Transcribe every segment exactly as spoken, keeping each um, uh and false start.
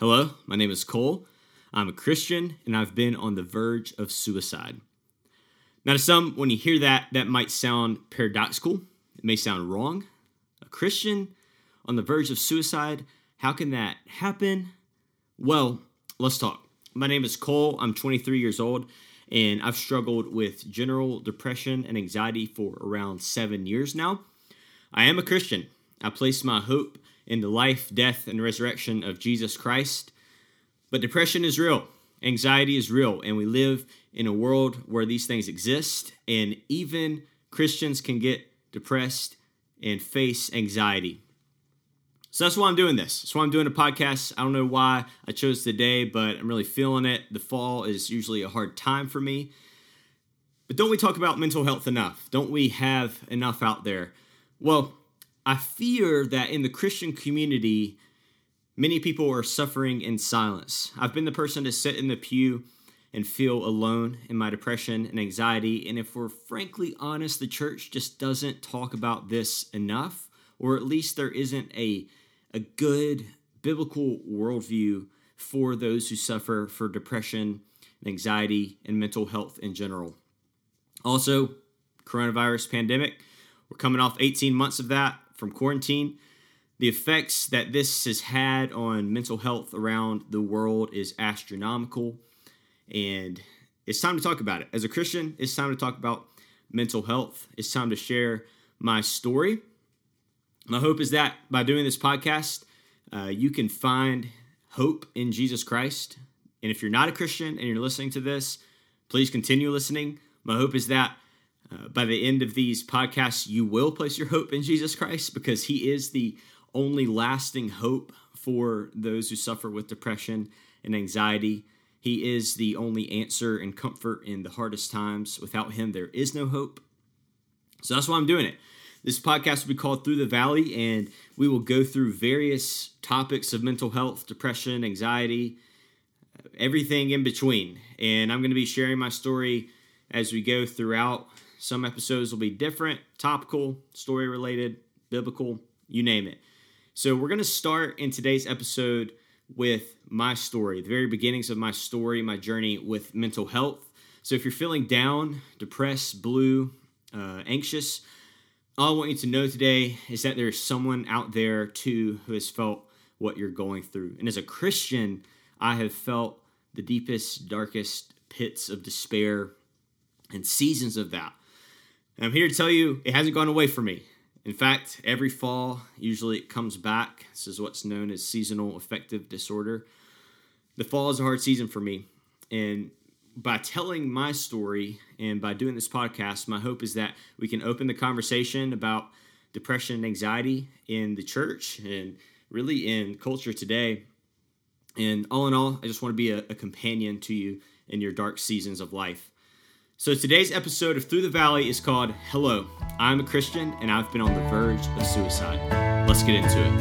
Hello, my name is Cole. I'm a Christian, and I've been on the verge of suicide. Now, to some, when you hear that, that might sound paradoxical. It may sound wrong. A Christian on the verge of suicide, how can that happen? Well, let's talk. My name is Cole. I'm twenty-three years old, and I've struggled with general depression and anxiety for around seven years now. I am a Christian. I place my hope in the life, death, and resurrection of Jesus Christ. But depression is real, anxiety is real, and we live in a world where these things exist, and even Christians can get depressed and face anxiety. So that's why I'm doing this. That's why I'm doing a podcast. I don't know why I chose today, but I'm really feeling it. The fall is usually a hard time for me. But don't we talk about mental health enough? Don't we have enough out there? Well, I fear that in the Christian community, many people are suffering in silence. I've been the person to sit in the pew and feel alone in my depression and anxiety. And if we're frankly honest, the church just doesn't talk about this enough, or at least there isn't a, a good biblical worldview for those who suffer for depression, anxiety, and mental health in general. Also, coronavirus pandemic. We're coming off eighteen months of that from quarantine. The effects that this has had on mental health around the world is astronomical, and it's time to talk about it. As a Christian, it's time to talk about mental health. It's time to share my story. My hope is that by doing this podcast, uh, you can find hope in Jesus Christ. And if you're not a Christian and you're listening to this, please continue listening. My hope is that Uh, by the end of these podcasts, you will place your hope in Jesus Christ, because he is the only lasting hope for those who suffer with depression and anxiety. He is the only answer and comfort in the hardest times. Without him, there is no hope. So that's why I'm doing it. This podcast will be called Through the Valley, and we will go through various topics of mental health, depression, anxiety, everything in between. And I'm going to be sharing my story as we go throughout. Some episodes will be different, topical, story-related, biblical, you name it. So we're going to start in today's episode with my story, the very beginnings of my story, my journey with mental health. So if you're feeling down, depressed, blue, uh, anxious, all I want you to know today is that there's someone out there, too, who has felt what you're going through. And as a Christian, I have felt the deepest, darkest pits of despair and seasons of that. And I'm here to tell you, it hasn't gone away from me. In fact, every fall, usually it comes back. This is what's known as seasonal affective disorder. The fall is a hard season for me. And by telling my story and by doing this podcast, my hope is that we can open the conversation about depression and anxiety in the church and really in culture today. And all in all, I just want to be a, a companion to you in your dark seasons of life. So today's episode of Through the Valley is called, Hello, I'm a Christian and I've been on the verge of suicide. Let's get into it.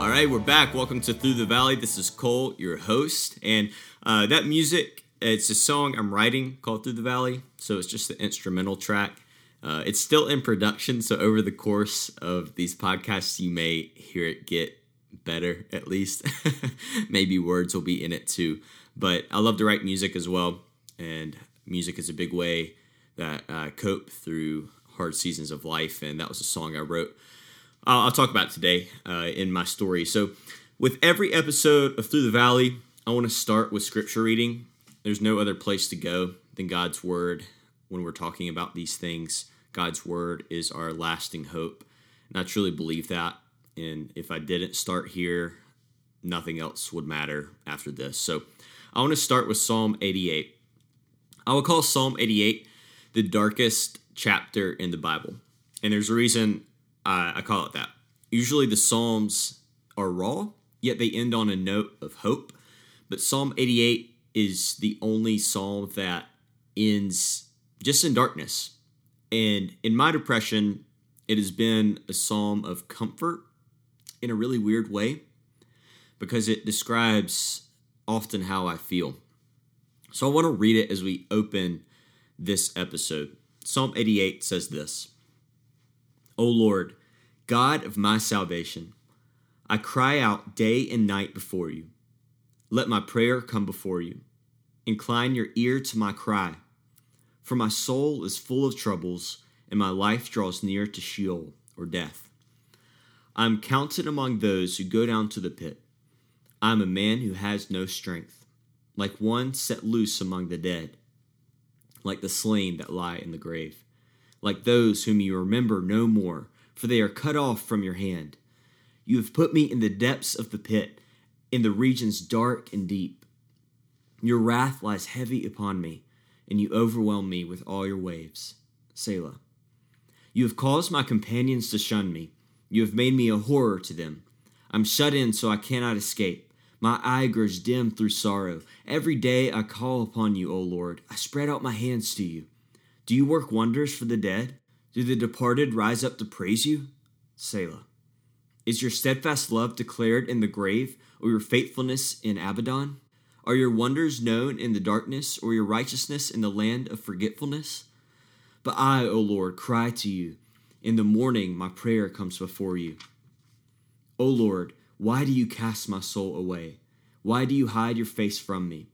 All right, we're back. Welcome to Through the Valley. This is Cole, your host, and uh, that music, it's a song I'm writing called Through the Valley, so it's just the instrumental track. Uh, it's still in production, so over the course of these podcasts, you may hear it get better, at least. Maybe words will be in it too, but I love to write music as well, and music is a big way that I cope through hard seasons of life, and that was a song I wrote. I'll, I'll talk about today uh, in my story. So with every episode of Through the Valley, I want to start with scripture reading. There's no other place to go than God's Word when we're talking about these things. God's Word is our lasting hope, and I truly believe that. And if I didn't start here, nothing else would matter after this. So I want to start with Psalm eighty-eight. I would call Psalm eighty-eight the darkest chapter in the Bible, and there's a reason I, I call it that. Usually the Psalms are raw, yet they end on a note of hope, but Psalm eighty-eight is the only psalm that ends just in darkness. And in my depression, it has been a psalm of comfort in a really weird way, because it describes often how I feel. So I want to read it as we open this episode. Psalm eighty-eight says this: O Lord, God of my salvation, I cry out day and night before you. Let my prayer come before you. Incline your ear to my cry, for my soul is full of troubles, and my life draws near to Sheol, or death. I am counted among those who go down to the pit. I am a man who has no strength, like one set loose among the dead, like the slain that lie in the grave, like those whom you remember no more, for they are cut off from your hand. You have put me in the depths of the pit, in the regions dark and deep. Your wrath lies heavy upon me, and you overwhelm me with all your waves. Selah. You have caused my companions to shun me. You have made me a horror to them. I'm shut in so I cannot escape. My eye grows dim through sorrow. Every day I call upon you, O Lord. I spread out my hands to you. Do you work wonders for the dead? Do the departed rise up to praise you? Selah. Is your steadfast love declared in the grave, or your faithfulness in Abaddon? Are your wonders known in the darkness, or your righteousness in the land of forgetfulness? But I, O Lord, cry to you. In the morning my prayer comes before you. O Lord, why do you cast my soul away? Why do you hide your face from me?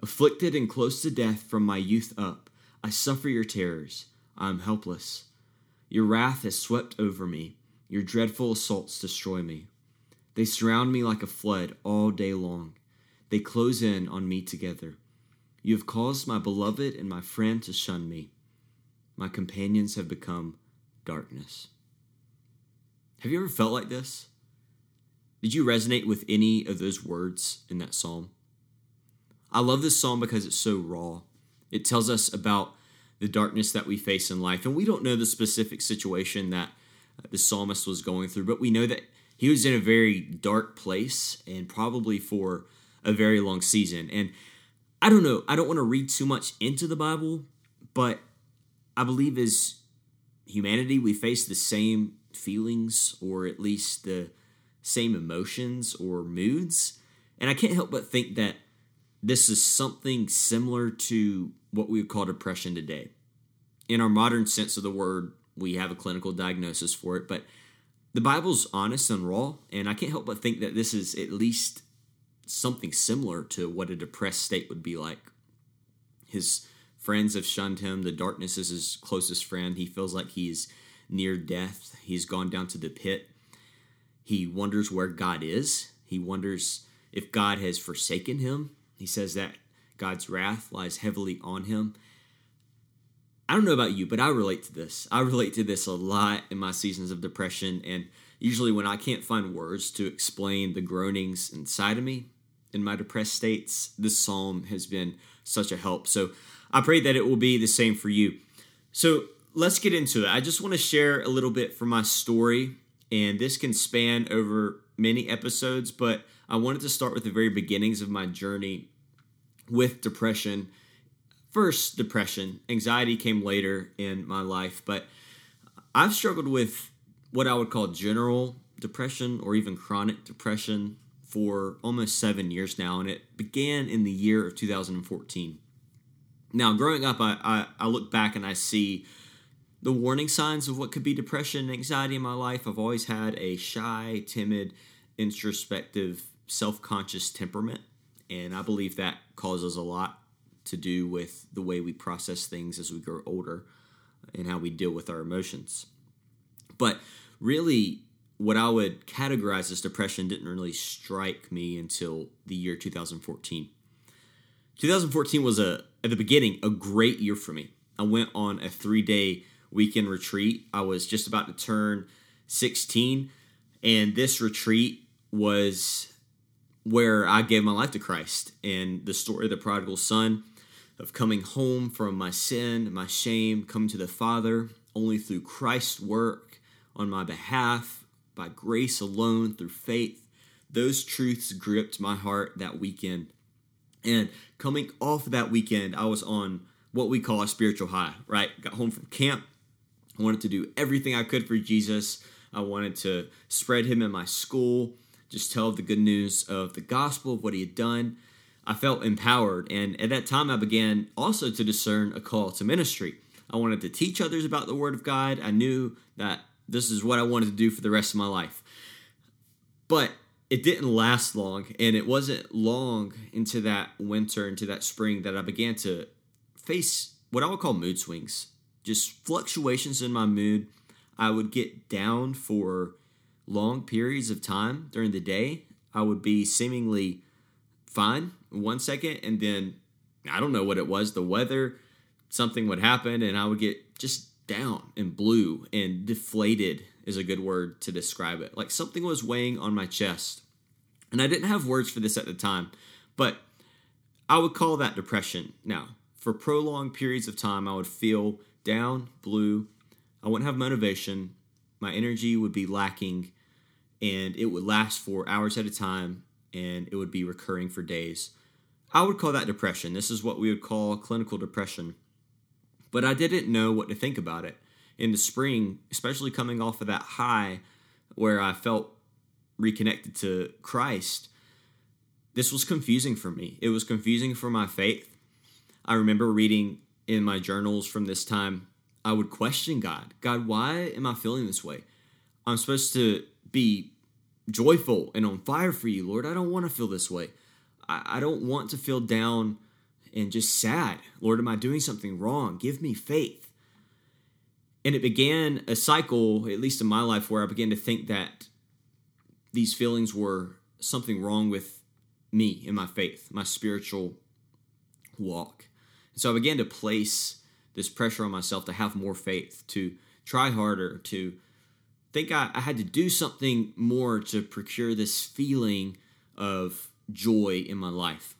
Afflicted and close to death from my youth up, I suffer your terrors. I am helpless. Your wrath has swept over me. Your dreadful assaults destroy me. They surround me like a flood all day long. They close in on me together. You have caused my beloved and my friend to shun me. My companions have become darkness. Have you ever felt like this? Did you resonate with any of those words in that psalm? I love this psalm because it's so raw. It tells us about the darkness that we face in life. And we don't know the specific situation that the psalmist was going through, but we know that he was in a very dark place, and probably for a very long season. And I don't know, I don't want to read too much into the Bible, but I believe as humanity, we face the same feelings, or at least the same emotions or moods. And I can't help but think that this is something similar to what we would call depression today. In our modern sense of the word, we have a clinical diagnosis for it, but the Bible's honest and raw, and I can't help but think that this is at least something similar to what a depressed state would be like. His friends have shunned him. The darkness is his closest friend. He feels like he's near death. He's gone down to the pit. He wonders where God is. He wonders if God has forsaken him. He says that God's wrath lies heavily on him. I don't know about you, but I relate to this. I relate to this a lot in my seasons of depression, and usually when I can't find words to explain the groanings inside of me in my depressed states, this psalm has been such a help. So I pray that it will be the same for you. So let's get into it. I just want to share a little bit from my story, and this can span over many episodes, but I wanted to start with the very beginnings of my journey with depression. First, depression. Anxiety came later in my life, but I've struggled with what I would call general depression, or even chronic depression, for almost seven years now, and it began in the year of two thousand fourteen. Now, growing up, I, I, I look back and I see the warning signs of what could be depression and anxiety in my life. I've always had a shy, timid, introspective, self-conscious temperament, and I believe that causes a lot to do with the way we process things as we grow older and how we deal with our emotions. But really, what I would categorize as depression didn't really strike me until the year two thousand fourteen. two thousand fourteen was, a at the beginning, a great year for me. I went on a three-day weekend retreat. I was just about to turn sixteen, and this retreat was where I gave my life to Christ. And the story of the prodigal son, of coming home from my sin, my shame, coming to the Father only through Christ's work on my behalf, by grace alone, through faith. Those truths gripped my heart that weekend. And coming off of that weekend, I was on what we call a spiritual high, right? Got home from camp. I wanted to do everything I could for Jesus. I wanted to spread him in my school, just tell the good news of the gospel, of what he had done, I felt empowered. And at that time, I began also to discern a call to ministry. I wanted to teach others about the Word of God. I knew that this is what I wanted to do for the rest of my life. But it didn't last long, and it wasn't long into that winter, into that spring, that I began to face what I would call mood swings, just fluctuations in my mood. I would get down for long periods of time during the day. I would be seemingly fine one second, and then I don't know what it was, the weather, something would happen, and I would get just down and blue and deflated is a good word to describe it. Like something was weighing on my chest. And I didn't have words for this at the time, but I would call that depression. Now, for prolonged periods of time, I would feel down, blue. I wouldn't have motivation. My energy would be lacking, and it would last for hours at a time, and it would be recurring for days. I would call that depression. This is what we would call clinical depression. But I didn't know what to think about it. In the spring, especially coming off of that high where I felt reconnected to Christ, this was confusing for me. It was confusing for my faith. I remember reading in my journals from this time, I would question God. God, why am I feeling this way? I'm supposed to be joyful and on fire for you, Lord. I don't want to feel this way. I, I don't want to feel down and just sad. Lord, am I doing something wrong? Give me faith. And it began a cycle, at least in my life, where I began to think that these feelings were something wrong with me and my faith, my spiritual walk. And so I began to place this pressure on myself to have more faith, to try harder, to think I, I had to do something more to procure this feeling of joy in my life.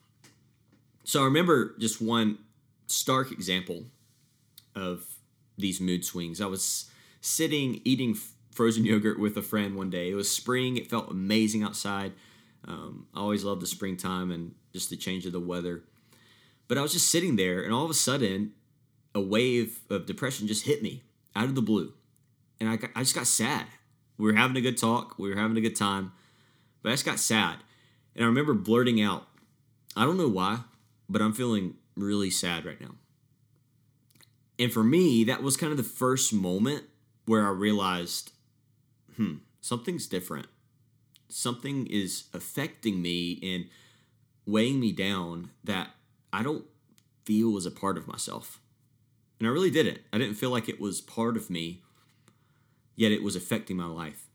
So I remember just one stark example of these mood swings. I was sitting eating frozen yogurt with a friend one day. It was spring. It felt amazing outside. Um, I always loved the springtime and just the change of the weather. But I was just sitting there, and all of a sudden, a wave of depression just hit me out of the blue. And I, got, I just got sad. We were having a good talk. We were having a good time. But I just got sad. And I remember blurting out, I don't know why, but I'm feeling really sad right now. And for me, that was kind of the first moment where I realized, hmm, something's different. Something is affecting me and weighing me down that I don't feel was a part of myself. And I really didn't. I didn't feel like it was part of me, yet it was affecting my life.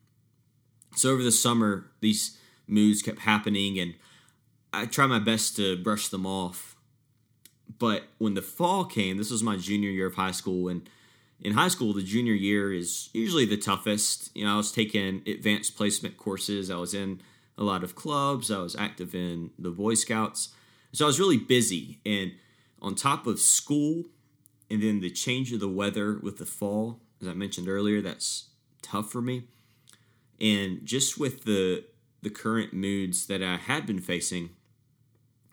So over the summer, these moods kept happening, and I tried my best to brush them off. But when the fall came, this was my junior year of high school, and in high school, the junior year is usually the toughest. You know, I was taking advanced placement courses. I was in a lot of clubs. I was active in the Boy Scouts. So I was really busy. And on top of school and then the change of the weather with the fall, as I mentioned earlier, that's tough for me. And just with the the current moods that I had been facing,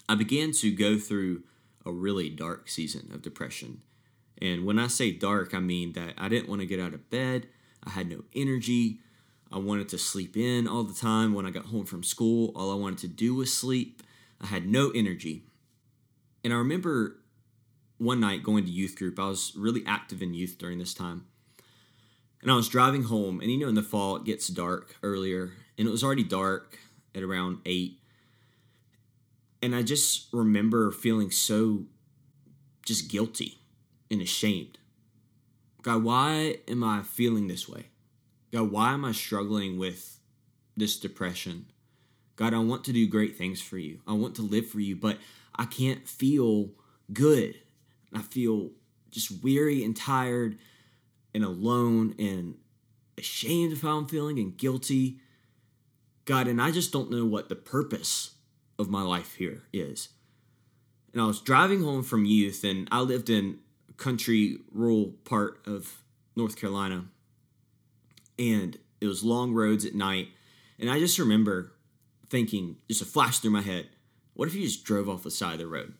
I began to go through a really dark season of depression. And when I say dark, I mean that I didn't want to get out of bed. I had no energy. I wanted to sleep in all the time. When I got home from school, all I wanted to do was sleep. I had no energy. And I remember one night going to youth group. I was really active in youth during this time. And I was driving home, and you know, in the fall, it gets dark earlier. And it was already dark at around eight. And I just remember feeling so just guilty and ashamed. God, why am I feeling this way? God, why am I struggling with this depression? God, I want to do great things for you. I want to live for you, but I can't feel good. I feel just weary and tired and alone and ashamed of how I'm feeling and guilty. God, and I just don't know what the purpose of my life here is. And I was driving home from youth, and I lived in a country, rural part of North Carolina, and it was long roads at night. And I just remember thinking, just a flash through my head, what if you just drove off the side of the road?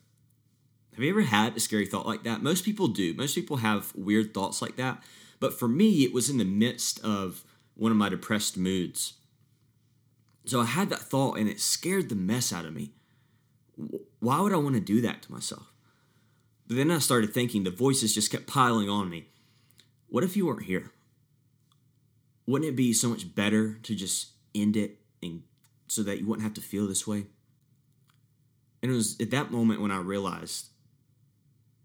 Have you ever had a scary thought like that? Most people do. Most people have weird thoughts like that. But for me, it was in the midst of one of my depressed moods. So I had that thought, and it scared the mess out of me. Why would I want to do that to myself? But then I started thinking, the voices just kept piling on me. What if you weren't here? Wouldn't it be so much better to just end it, and so that you wouldn't have to feel this way? And it was at that moment when I realized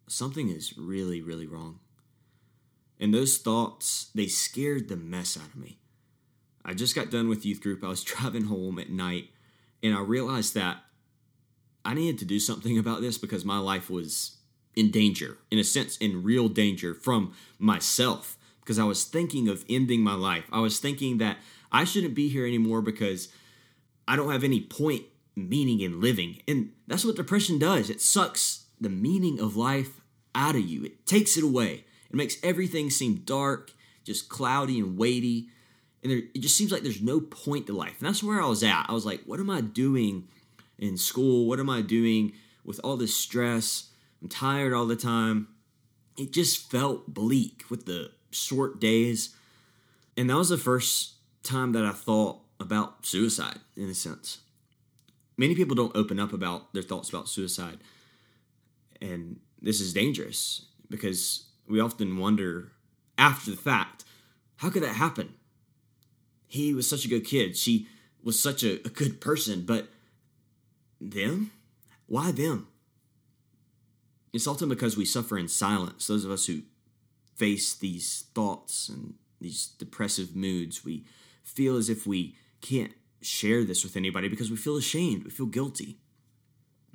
something is really, really wrong. And those thoughts, they scared the mess out of me. I just got done with youth group. I was driving home at night, and I realized that I needed to do something about this because my life was in danger, in a sense, in real danger from myself, because I was thinking of ending my life. I was thinking that I shouldn't be here anymore because I don't have any point, meaning in living. And that's what depression does. It sucks the meaning of life out of you. It takes it away. It makes everything seem dark, just cloudy and weighty. And there, it just seems like there's no point to life. And that's where I was at. I was like, what am I doing in school? What am I doing with all this stress? I'm tired all the time. It just felt bleak with the short days. And that was the first time that I thought about suicide, in a sense. Many people don't open up about their thoughts about suicide. And this is dangerous because we often wonder after the fact, how could that happen? He was such a good kid. She was such a, a good person. But them? Why them? It's often because we suffer in silence. Those of us who face these thoughts and these depressive moods, we feel as if we can't share this with anybody because we feel ashamed. We feel guilty.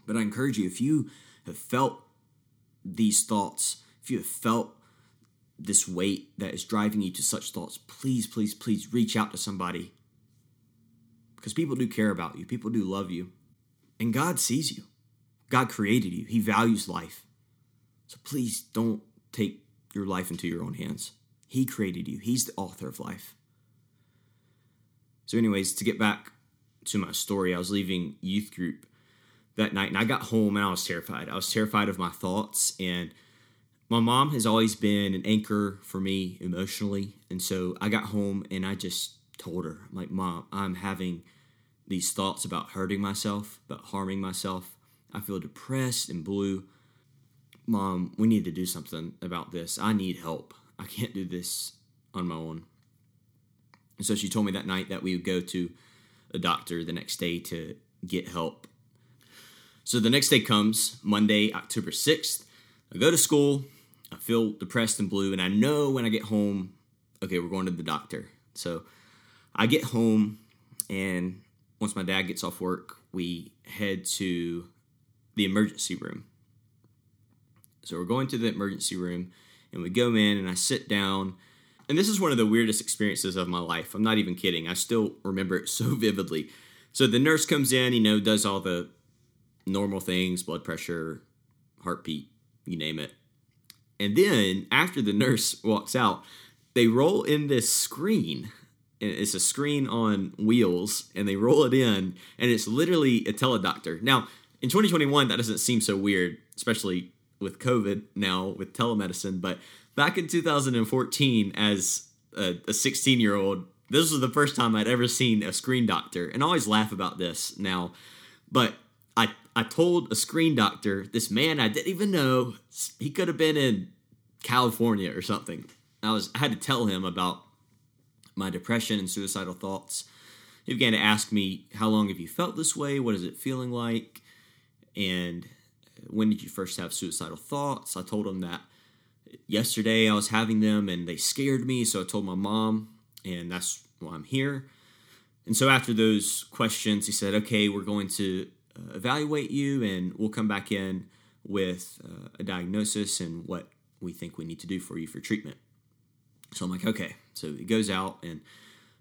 But I encourage you, if you have felt these thoughts, if you have felt this weight that is driving you to such thoughts, please, please, please reach out to somebody, because people do care about you. People do love you. And God sees you. God created you. He values life. So please don't take your life into your own hands. He created you. He's the author of life. So anyways, to get back to my story, I was leaving youth group that night, and I got home, and I was terrified. I was terrified of my thoughts, and my mom has always been an anchor for me emotionally, and so I got home, and I just told her, I'm like, Mom, I'm having these thoughts about hurting myself, about harming myself. I feel depressed and blue. Mom, we need to do something about this. I need help. I can't do this on my own. And so she told me that night that we would go to a doctor the next day to get help. So the next day comes, Monday, October sixth. I go to school, I feel depressed and blue, and I know when I get home, okay, we're going to the doctor. So I get home, and once my dad gets off work, we head to the emergency room. So we're going to the emergency room, and we go in, and I sit down. And this is one of the weirdest experiences of my life. I'm not even kidding. I still remember it so vividly. So the nurse comes in, you know, does all the normal things, blood pressure, heartbeat, you name it. And then after the nurse walks out, they roll in this screen. And it's a screen on wheels, and they roll it in, and it's literally a teledoctor. Now, in twenty twenty-one, that doesn't seem so weird, especially with COVID now, with telemedicine, but back in two thousand fourteen, as a sixteen-year-old, this was the first time I'd ever seen a screen doctor, and I always laugh about this now, but I I told a screen doctor, this man I didn't even know, he could have been in California or something. I was I had to tell him about my depression and suicidal thoughts. He began to ask me, how long have you felt this way? What is it feeling like? And when did you first have suicidal thoughts? I told him that yesterday I was having them, and they scared me, so I told my mom, and that's why I'm here. And so after those questions, he said, okay, we're going to uh, evaluate you, and we'll come back in with uh, a diagnosis and what we think we need to do for you for treatment. So I'm like, okay. So he goes out, and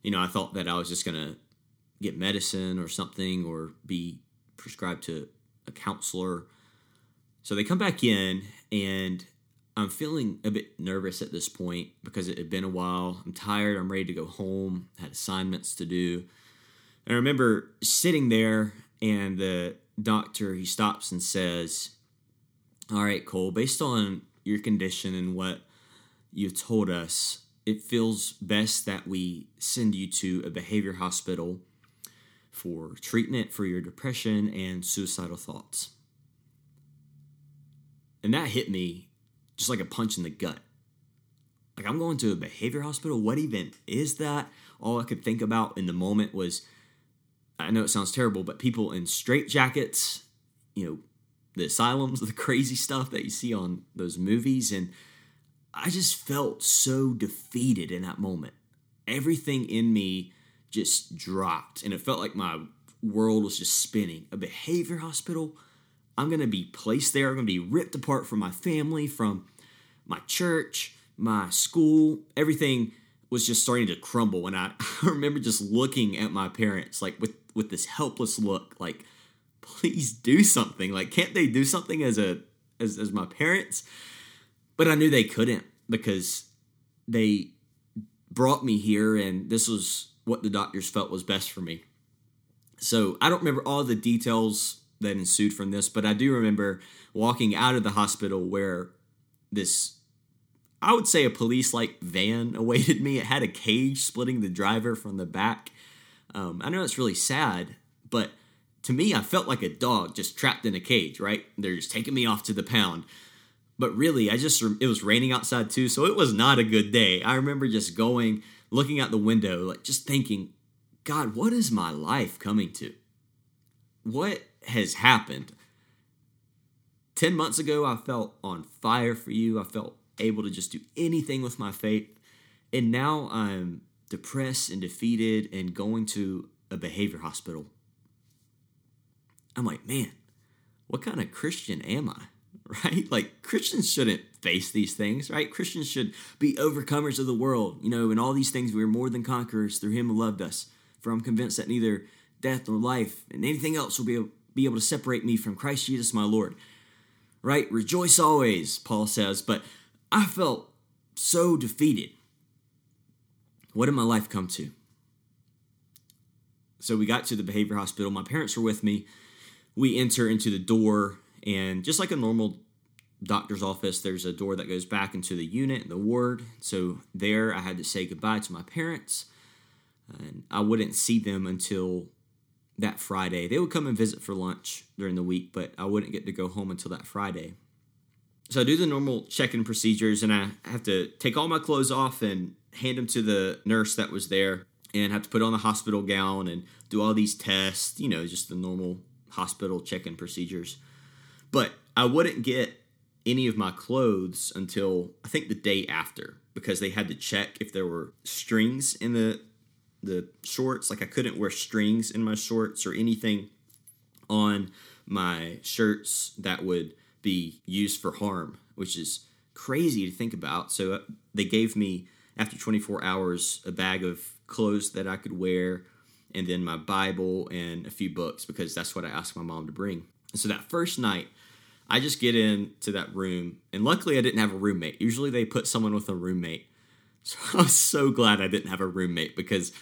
you know, I thought that I was just going to get medicine or something, or be prescribed to a counselor. So they come back in, and I'm feeling a bit nervous at this point because it had been a while. I'm tired. I'm ready to go home. I had assignments to do. And I remember sitting there, and the doctor, he stops and says, all right, Cole, based on your condition and what you've told us, it feels best that we send you to a behavior hospital for treatment for your depression and suicidal thoughts. And that hit me just like a punch in the gut. Like, I'm going to a behavior hospital? What even is that? All I could think about in the moment was, I know it sounds terrible, but people in straitjackets, you know, the asylums, the crazy stuff that you see on those movies. And I just felt so defeated in that moment. Everything in me just dropped, and it felt like my world was just spinning. A behavior hospital? I'm going to be placed there. I'm going to be ripped apart from my family, from my church, my school. Everything was just starting to crumble. And I, I remember just looking at my parents, like with, with this helpless look, like, please do something. Like, can't they do something as a, as, as my parents? But I knew they couldn't, because they brought me here and this was what the doctors felt was best for me. So I don't remember all the details that ensued from this, but I do remember walking out of the hospital where this, I would say, a police-like van awaited me. It had a cage splitting the driver from the back. Um, I know it's really sad, but to me, I felt like a dog just trapped in a cage, right? They're just taking me off to the pound. But really, I just, it was raining outside too, so it was not a good day. I remember just going, looking out the window, like just thinking, God, what is my life coming to? What has happened? Ten months ago, I felt on fire for you. I felt able to just do anything with my faith. And now I'm depressed and defeated and going to a behavior hospital. I'm like, man, what kind of Christian am I? Right? Like, Christians shouldn't face these things, right? Christians should be overcomers of the world. You know, in all these things, we are more than conquerors through him who loved us. For I'm convinced that neither death nor life and anything else will be able, be able to separate me from Christ Jesus, my Lord. Right? Rejoice always, Paul says. But I felt so defeated. What did my life come to? So we got to the behavior hospital. My parents were with me. We enter into the door. And just like a normal doctor's office, there's a door that goes back into the unit and the ward. So there I had to say goodbye to my parents. And I wouldn't see them until that Friday. They would come and visit for lunch during the week, but I wouldn't get to go home until that Friday. So I do the normal check-in procedures, and I have to take all my clothes off and hand them to the nurse that was there, and have to put on the hospital gown and do all these tests, you know, just the normal hospital check-in procedures. But I wouldn't get any of my clothes until I think the day after, because they had to check if there were strings in the the shorts. Like, I couldn't wear strings in my shorts or anything on my shirts that would be used for harm, which is crazy to think about. So they gave me, after twenty-four hours, a bag of clothes that I could wear, and then my Bible and a few books, because that's what I asked my mom to bring. And so that first night, I just get into that room, and luckily I didn't have a roommate. Usually they put someone with a roommate. So I was so glad I didn't have a roommate, because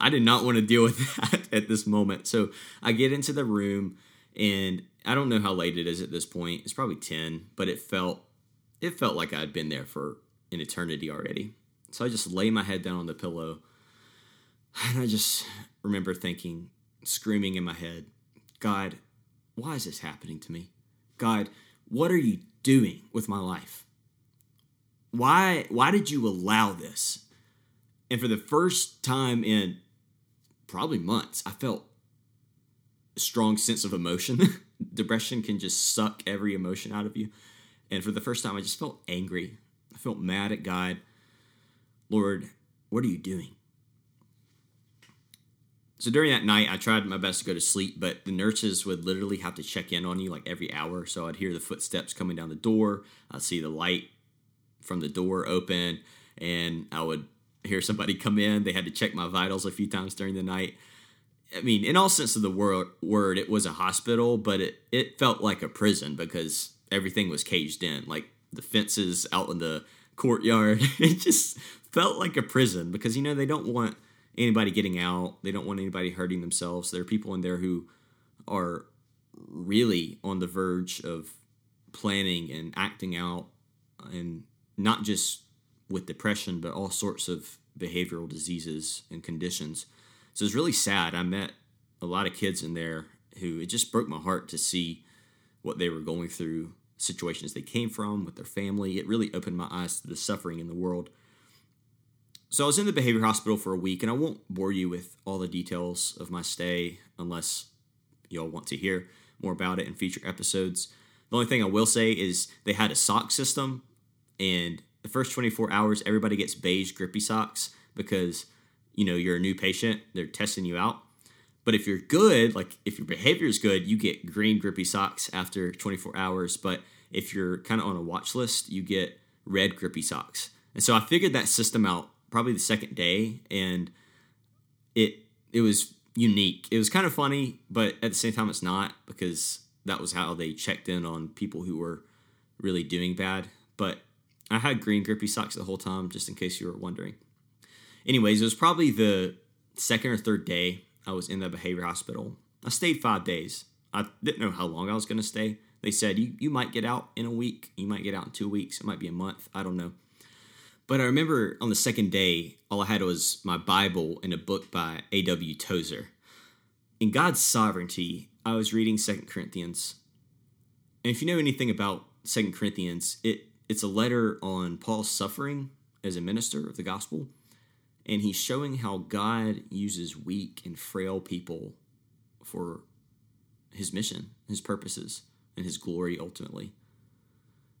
I did not want to deal with that at this moment. So I get into the room, and I don't know how late it is at this point. It's probably ten, but it felt it felt like I'd been there for an eternity already. So I just lay my head down on the pillow, and I just remember thinking, screaming in my head, God, why is this happening to me? God, what are you doing with my life? Why, why did you allow this? And for the first time in probably months, I felt a strong sense of emotion. Depression can just suck every emotion out of you. And for the first time, I just felt angry. I felt mad at God. Lord, what are you doing? So during that night, I tried my best to go to sleep, but the nurses would literally have to check in on you like every hour. So I'd hear the footsteps coming down the door. I'd see the light from the door open, and I would hear somebody come in. They had to check my vitals a few times during the night. I mean, in all sense of the word, word it was a hospital, but it, it felt like a prison, because everything was caged in. Like, the fences out in the courtyard, it just felt like a prison, because, you know, they don't want anybody getting out. They don't want anybody hurting themselves. There are people in there who are really on the verge of planning and acting out, and not just with depression, but all sorts of behavioral diseases and conditions. So it's really sad. I met a lot of kids in there who, it just broke my heart to see what they were going through, situations they came from with their family. It really opened my eyes to the suffering in the world. So I was in the behavior hospital for a week, and I won't bore you with all the details of my stay unless y'all want to hear more about it in future episodes. The only thing I will say is they had a sock system, and the first twenty-four hours, everybody gets beige grippy socks because, you know, you're a new patient. They're testing you out. But if you're good, like if your behavior is good, you get green grippy socks after twenty-four hours. But if you're kind of on a watch list, you get red grippy socks. And so I figured that system out probably the second day, and it it was unique. It was kind of funny, but at the same time, it's not, because that was how they checked in on people who were really doing bad. But I had green grippy socks the whole time, just in case you were wondering. Anyways, it was probably the second or third day I was in the behavior hospital. I stayed five days. I didn't know how long I was going to stay. They said, you, you might get out in a week. You might get out in two weeks. It might be a month. I don't know. But I remember on the second day, all I had was my Bible and a book by A W Tozer. In God's sovereignty, I was reading Second Corinthians. And if you know anything about Second Corinthians, it it's a letter on Paul's suffering as a minister of the gospel. And he's showing how God uses weak and frail people for his mission, his purposes, and his glory ultimately.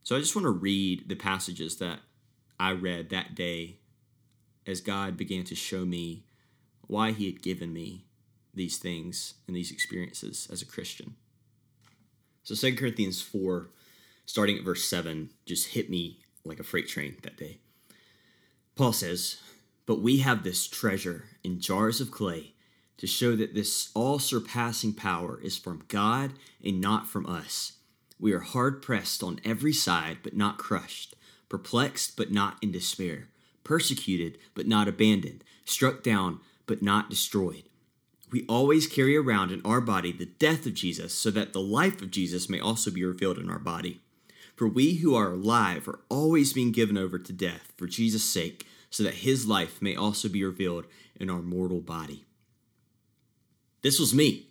So I just want to read the passages that I read that day as God began to show me why he had given me these things and these experiences as a Christian. So Second Corinthians four, starting at verse seven, just hit me like a freight train that day. Paul says, "But we have this treasure in jars of clay to show that this all-surpassing power is from God and not from us. We are hard-pressed on every side but not crushed, perplexed but not in despair, persecuted but not abandoned, struck down but not destroyed. We always carry around in our body the death of Jesus so that the life of Jesus may also be revealed in our body. For we who are alive are always being given over to death for Jesus' sake, so that his life may also be revealed in our mortal body." This was me.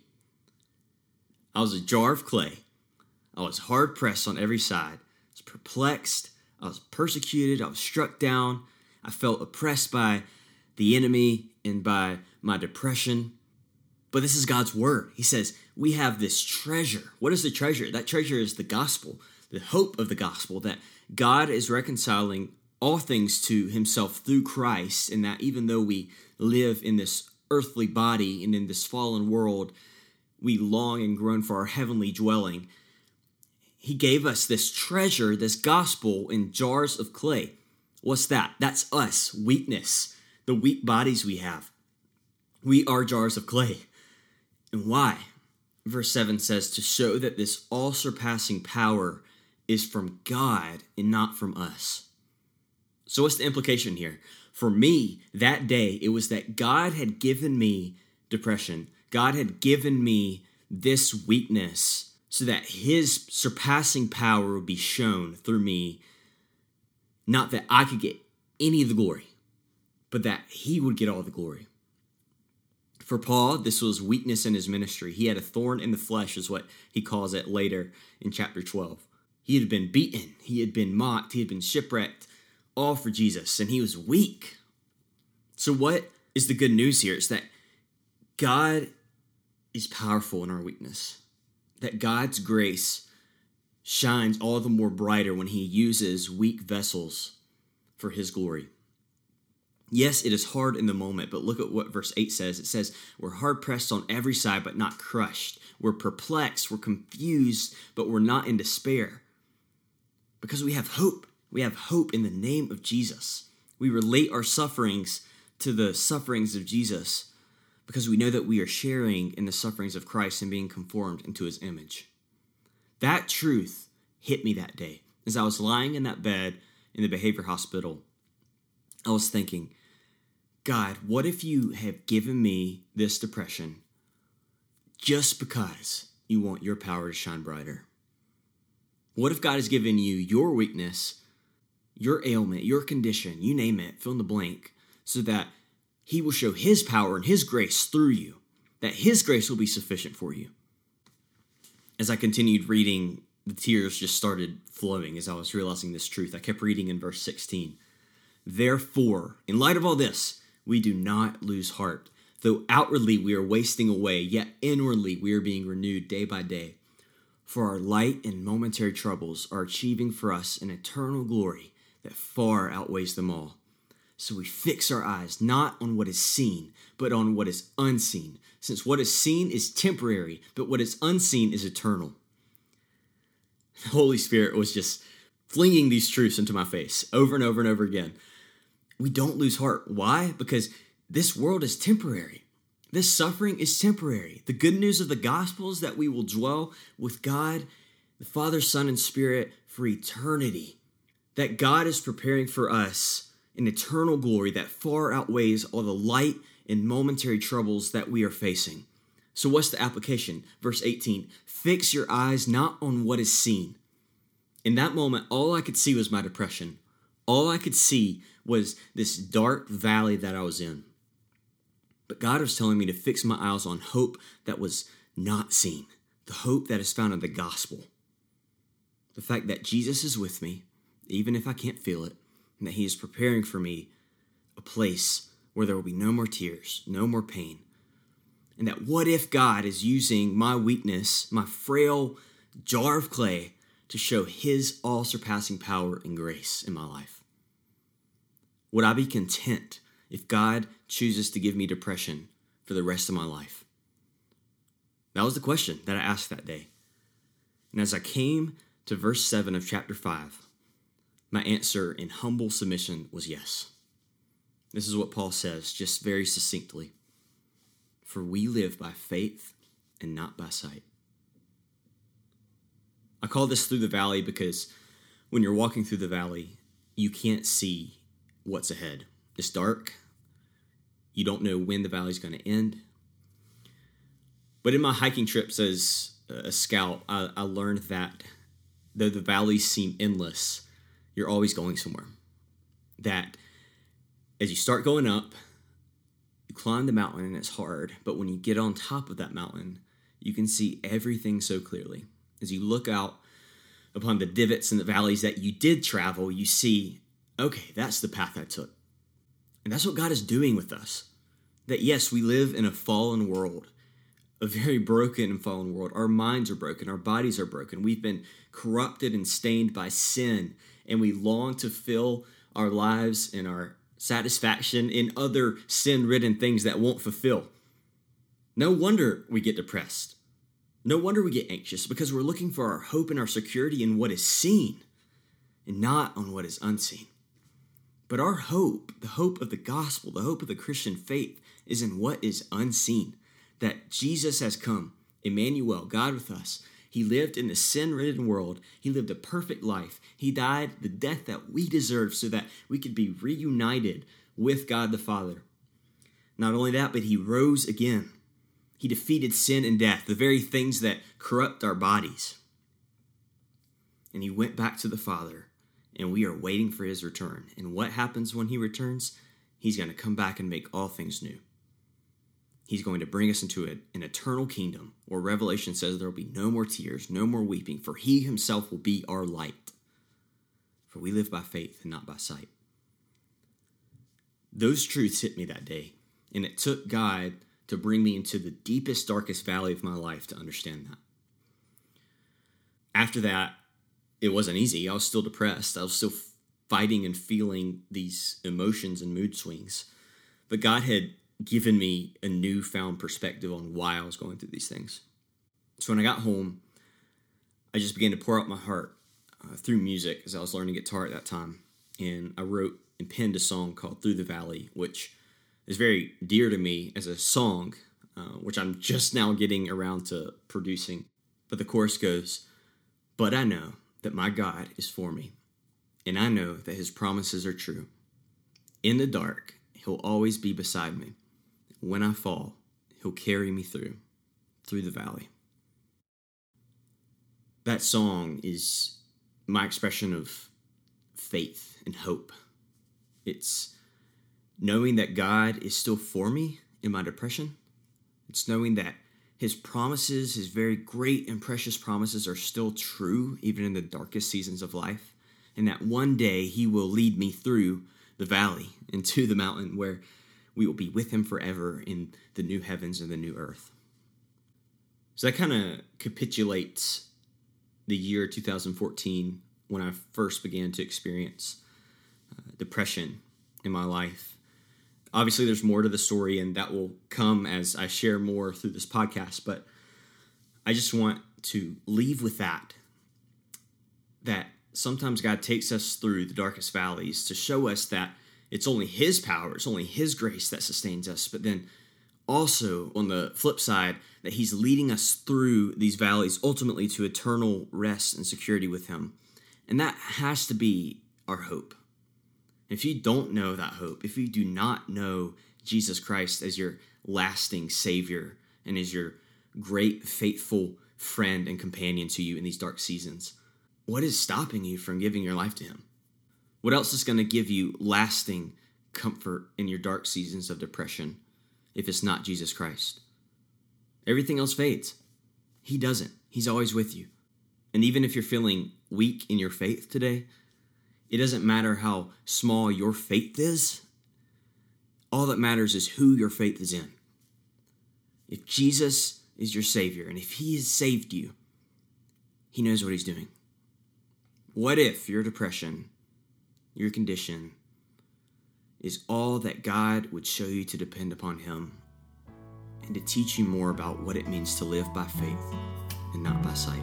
I was a jar of clay. I was hard pressed on every side. I was perplexed. I was persecuted. I was struck down. I felt oppressed by the enemy and by my depression. But this is God's word. He says, we have this treasure. What is the treasure? That treasure is the gospel, the hope of the gospel, that God is reconciling all things to himself through Christ, and that even though we live in this earthly body and in this fallen world, we long and groan for our heavenly dwelling. He gave us this treasure, this gospel, in jars of clay. What's that? That's us, weakness, the weak bodies we have. We are jars of clay. And why? Verse seven says, to show that this all-surpassing power is from God and not from us. So what's the implication here? For me, that day, it was that God had given me depression. God had given me this weakness so that his surpassing power would be shown through me. Not that I could get any of the glory, but that he would get all the glory. For Paul, this was weakness in his ministry. He had a thorn in the flesh, is what he calls it later in chapter twelve. He had been beaten. He had been mocked. He had been shipwrecked. All for Jesus, and he was weak. So what is the good news here? Is that God is powerful in our weakness, that God's grace shines all the more brighter when he uses weak vessels for his glory. Yes, it is hard in the moment, but look at what verse eight says. It says, we're hard pressed on every side, but not crushed. We're perplexed, we're confused, but we're not in despair, because we have hope. We have hope in the name of Jesus. We relate our sufferings to the sufferings of Jesus because we know that we are sharing in the sufferings of Christ and being conformed into his image. That truth hit me that day. As I was lying in that bed in the behavior hospital, I was thinking, God, what if you have given me this depression just because you want your power to shine brighter? What if God has given you your weakness, your ailment, your condition, you name it, fill in the blank, so that he will show his power and his grace through you, that his grace will be sufficient for you. As I continued reading, the tears just started flowing as I was realizing this truth. I kept reading in verse sixteen. Therefore, in light of all this, we do not lose heart. Though outwardly we are wasting away, yet inwardly we are being renewed day by day. For our light and momentary troubles are achieving for us an eternal glory that far outweighs them all. So we fix our eyes not on what is seen, but on what is unseen, since what is seen is temporary, but what is unseen is eternal. The Holy Spirit was just flinging these truths into my face over and over and over again. We don't lose heart. Why? Because this world is temporary. This suffering is temporary. The good news of the gospel is that we will dwell with God, the Father, Son, and Spirit for eternity. That God is preparing for us an eternal glory that far outweighs all the light and momentary troubles that we are facing. So what's the application? Verse eighteen, fix your eyes not on what is seen. In that moment, all I could see was my depression. All I could see was this dark valley that I was in. But God was telling me to fix my eyes on hope that was not seen, the hope that is found in the gospel. The fact that Jesus is with me, even if I can't feel it, and that he is preparing for me a place where there will be no more tears, no more pain. And that what if God is using my weakness, my frail jar of clay, to show his all-surpassing power and grace in my life? Would I be content if God chooses to give me depression for the rest of my life? That was the question that I asked that day. And as I came to verse seven of chapter five, my answer in humble submission was yes. This is what Paul says, just very succinctly. For we live by faith and not by sight. I call this Through the Valley because when you're walking through the valley, you can't see what's ahead. It's dark. You don't know when the valley's going to end. But in my hiking trips as a scout, I, I learned that though the valleys seem endless, you're always going somewhere. That as you start going up, you climb the mountain and it's hard, but when you get on top of that mountain, you can see everything so clearly. As you look out upon the divots and the valleys that you did travel, you see, okay, that's the path I took. And that's what God is doing with us. That yes, we live in a fallen world, a very broken and fallen world. Our minds are broken. Our bodies are broken. We've been corrupted and stained by sin, and we long to fill our lives and our satisfaction in other sin-ridden things that won't fulfill. No wonder we get depressed. No wonder we get anxious, because we're looking for our hope and our security in what is seen and not on what is unseen. But our hope, the hope of the gospel, the hope of the Christian faith, is in what is unseen. That Jesus has come, Emmanuel, God with us. He lived in the sin-ridden world. He lived a perfect life. He died the death that we deserve so that we could be reunited with God the Father. Not only that, but he rose again. He defeated sin and death, the very things that corrupt our bodies. And he went back to the Father, and we are waiting for his return. And what happens when he returns? He's going to come back and make all things new. He's going to bring us into an eternal kingdom where Revelation says there will be no more tears, no more weeping, for he himself will be our light. For we live by faith and not by sight. Those truths hit me that day, and it took God to bring me into the deepest, darkest valley of my life to understand that. After that, it wasn't easy. I was still depressed. I was still fighting and feeling these emotions and mood swings. But God had given me a newfound perspective on why I was going through these things. So when I got home, I just began to pour out my heart uh, through music, as I was learning guitar at that time. And I wrote and penned a song called Through the Valley, which is very dear to me as a song, uh, which I'm just now getting around to producing. But the chorus goes, but I know that my God is for me, and I know that his promises are true. In the dark, he'll always be beside me. When I fall, he'll carry me through, through the valley. That song is my expression of faith and hope. It's knowing that God is still for me in my depression, It's knowing that His promises, His very great and precious promises, are still true, even in the darkest seasons of life, and that one day He will lead me through the valley and to the mountain where we will be with Him forever in the new heavens and the new earth. So that kind of capitulates the year two thousand fourteen when I first began to experience uh, depression in my life. Obviously, there's more to the story, and that will come as I share more through this podcast, but I just want to leave with that, that sometimes God takes us through the darkest valleys to show us that it's only His power, it's only His grace that sustains us, but then also, on the flip side, that He's leading us through these valleys ultimately to eternal rest and security with Him. And that has to be our hope. If you don't know that hope, if you do not know Jesus Christ as your lasting Savior and as your great, faithful friend and companion to you in these dark seasons, what is stopping you from giving your life to Him? What else is going to give you lasting comfort in your dark seasons of depression if it's not Jesus Christ? Everything else fades. He doesn't. He's always with you. And even if you're feeling weak in your faith today, it doesn't matter how small your faith is. All that matters is who your faith is in. If Jesus is your Savior, and if He has saved you, He knows what He's doing. What if your depression, your condition, is all that God would show you to depend upon Him and to teach you more about what it means to live by faith and not by sight?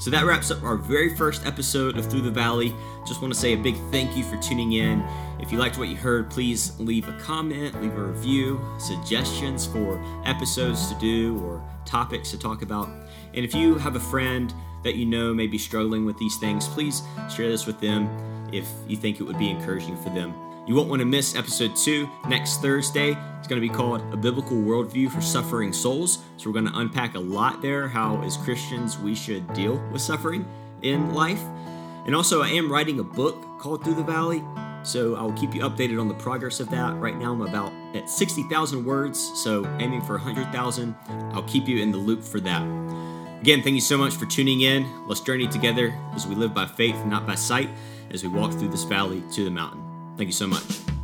So that wraps up our very first episode of Through the Valley. Just want to say a big thank you for tuning in. If you liked what you heard, please leave a comment, leave a review, suggestions for episodes to do or topics to talk about. And if you have a friend that you know may be struggling with these things, please share this with them if you think it would be encouraging for them. You won't want to miss episode two next Thursday. It's going to be called A Biblical Worldview for Suffering Souls. So we're going to unpack a lot there, how as Christians we should deal with suffering in life. And also, I am writing a book called Through the Valley, so I'll keep you updated on the progress of that. Right now I'm about at sixty thousand words, so aiming for one hundred thousand. I'll keep you in the loop for that. Again, thank you so much for tuning in. Let's journey together as we live by faith, not by sight, as we walk through this valley to the mountain. Thank you so much.